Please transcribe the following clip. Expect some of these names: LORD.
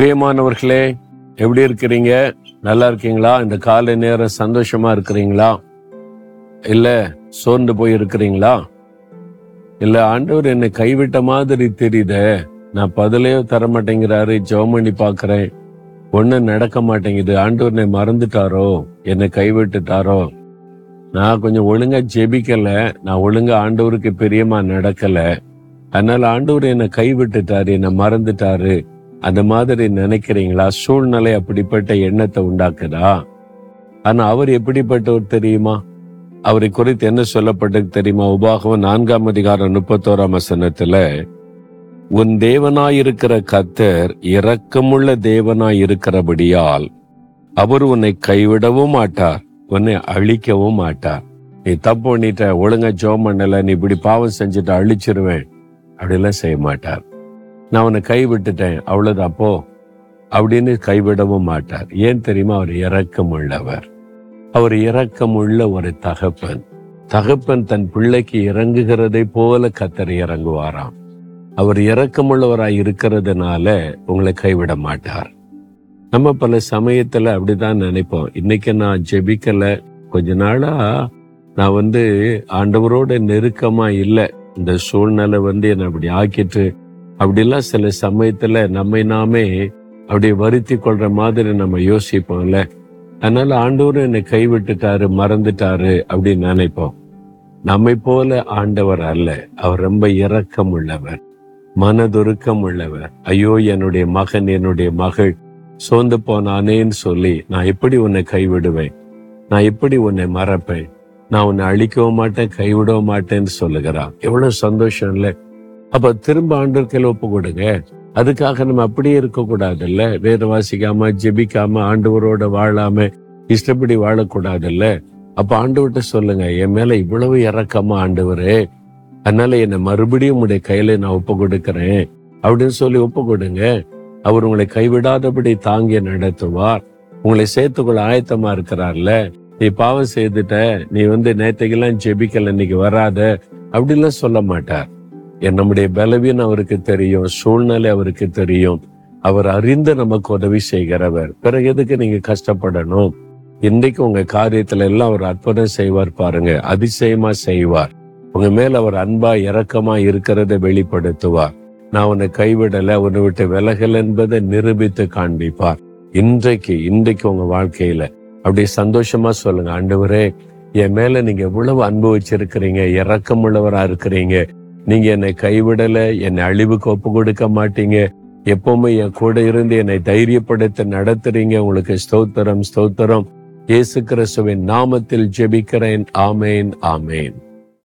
பிரியமானவர்களே, எப்படி இருக்கிறீங்க? நல்லா இருக்கீங்களா? இந்த காலை நேரம் சந்தோஷமா இருக்கிறீங்களா? இல்லை சோர்ந்து போய் இருக்கிறீங்களா? இல்லை ஆண்டவர் என்னை கைவிட்ட மாதிரி தெரியுதே, நான் பதிலே தரமாட்டேங்கிறாரு, ஜெபம் பண்ணி பார்க்குறேன், ஒன்றும் நடக்க மாட்டேங்குது, ஆண்டவர் என்னை மறந்துட்டாரோ, என்னை கைவிட்டுட்டாரோ, நான் கொஞ்சம் ஒழுங்கா ஜெபிக்கலை, நான் ஒழுங்கா ஆண்டவருக்கு பிரியமா நடக்கலை, அதனால ஆண்டவர் என்னை கைவிட்டுட்டாரு, என்னை மறந்துட்டாரு, அந்த மாதிரி நினைக்கிறீங்களா? சூழ்நிலை அப்படிப்பட்ட எண்ணத்தை உண்டாக்குதா? ஆனா அவர் எப்படிப்பட்டவர் தெரியுமா? அவரை குறித்து என்ன சொல்லப்பட்டது தெரியுமா? உபாகமம் 4:31 உன் தேவனாயிருக்கிற கர்த்தர் இரக்கமுள்ள தேவனாயிருக்கிறபடியால் அவர் உன்னை கைவிடவும் மாட்டார், உன்னை அழிக்கவும் மாட்டார். நீ தப்பு பண்ணிட்ட, ஒழுங்கா ஜெபம் பண்ணல, நீ இப்படி பாவம் செஞ்சுட்டு அழிச்சிருவேன், அப்படிலாம் செய்ய மாட்டார். நான் உன்னை கைவிட்டுட்டேன் அவ்வளவுதான் போ அப்படின்னு கைவிடவும் மாட்டார். ஏன் தெரியுமா? அவர் இரக்கம் உள்ளவர். அவர் இரக்கம் உள்ள ஒரு தகப்பன். தகப்பன் தன் பிள்ளைக்கு இறங்குகிறதை போல கர்த்தர் இறங்குவாராம். அவர் இரக்கமுள்ளவராய் இருக்கிறதுனால உங்களை கைவிட மாட்டார். நம்ம பல சமயத்துல அப்படிதான் நினைப்போம், இன்னைக்கு நான் ஜெபிக்கல, கொஞ்ச நாளா நான் ஆண்டவரோட நெருக்கமா இல்லை, இந்த சூழ்நிலை என்னை அப்படி ஆக்கிட்டு, அப்படிலாம் சில சமயத்துல நம்மை நாமே அப்படி வருத்தி கொள்ற மாதிரி நம்ம யோசிப்போம்ல. அதனால ஆண்டவரும் என்னை கைவிட்டுட்டாரு, மறந்துட்டாரு அப்படின்னு நினைப்போம். நம்மை போல ஆண்டவர் அல்ல. அவர் ரொம்ப இரக்கம் உள்ளவர், மனதுருக்கம் உள்ளவர். ஐயோ, என்னுடைய மகன், என்னுடைய மகள் சோர்ந்து போனானேன்னு சொல்லி, நான் எப்படி உன்னை கைவிடுவேன், நான் எப்படி உன்னை மறப்பேன், நான் உன்னை அழிக்கவும் மாட்டேன், கைவிடவும் மாட்டேன்னு சொல்லுகிறான். எவ்வளவு சந்தோஷம் இல்லை? அப்ப திரும்ப ஆண்டவர்களை ஒப்பு கொடுங்க. அதுக்காக நம்ம அப்படியே இருக்கக்கூடாது இல்ல, வேத வாசிக்காம ஜெபிக்காம ஆண்டவரோட வாழாம இஷ்டப்படி வாழக்கூடாது இல்ல. அப்ப ஆண்டவர்கிட்ட சொல்லுங்க, என் மேல இவ்வளவு இறக்கமா ஆண்டவரே, அதனால என்னை மறுபடியும் உங்களுடைய கையில நான் ஒப்பு கொடுக்கிறேன் அப்படின்னு சொல்லி ஒப்பு கொடுங்க. அவர் உங்களை கைவிடாதபடி தாங்கி நடத்துவார். உங்களை சேர்த்துக்குள்ள ஆயத்தமா இருக்கிறார்ல. நீ பாவம் செய்துட்ட, நீ நேற்றைக்கெல்லாம் ஜெபிக்கல, இன்னைக்கு வராத அப்படின்லாம் சொல்ல மாட்டார். நம்முடைய பலவீனம் அவருக்கு தெரியும், சூழ்நிலை அவருக்கு தெரியும். அவர் அறிந்து நமக்கு உதவி செய்கிறவர். பிறகு எதுக்கு நீங்க கஷ்டப்படணும்? இன்றைக்கு உங்க காரியத்துல எல்லாம் அவர் அற்புதம் செய்வார் பாருங்க, அதிசயமா செய்வார். உங்க மேல அவர் அன்பா இரக்கமா இருக்கிறத வெளிப்படுத்துவார். நான் உன்னை கைவிடல, உன்னை விட்டு விலகல் என்பதை நிரூபித்து காண்பிப்பார். இன்றைக்கு உங்க வாழ்க்கையில அப்படி சந்தோஷமா சொல்லுங்க, ஆண்டவரே என் மேல நீங்க எவ்வளவு அன்பு வச்சிருக்கிறீங்க, இரக்கம் உள்ளவரா இருக்கிறீங்க, நீங்க என்னை கைவிடல, என்னை அழிவுக்கு ஒப்பு கொடுக்க மாட்டீங்க, எப்பவுமே என் கூட இருந்து என்னை தைரியப்படுத்த நடத்துறீங்க. உங்களுக்கு ஸ்தோத்திரம், ஸ்தோத்திரம். இயேசு கிறிஸ்துவின் நாமத்தில் ஜெபிக்கிறேன். ஆமேன், ஆமேன்.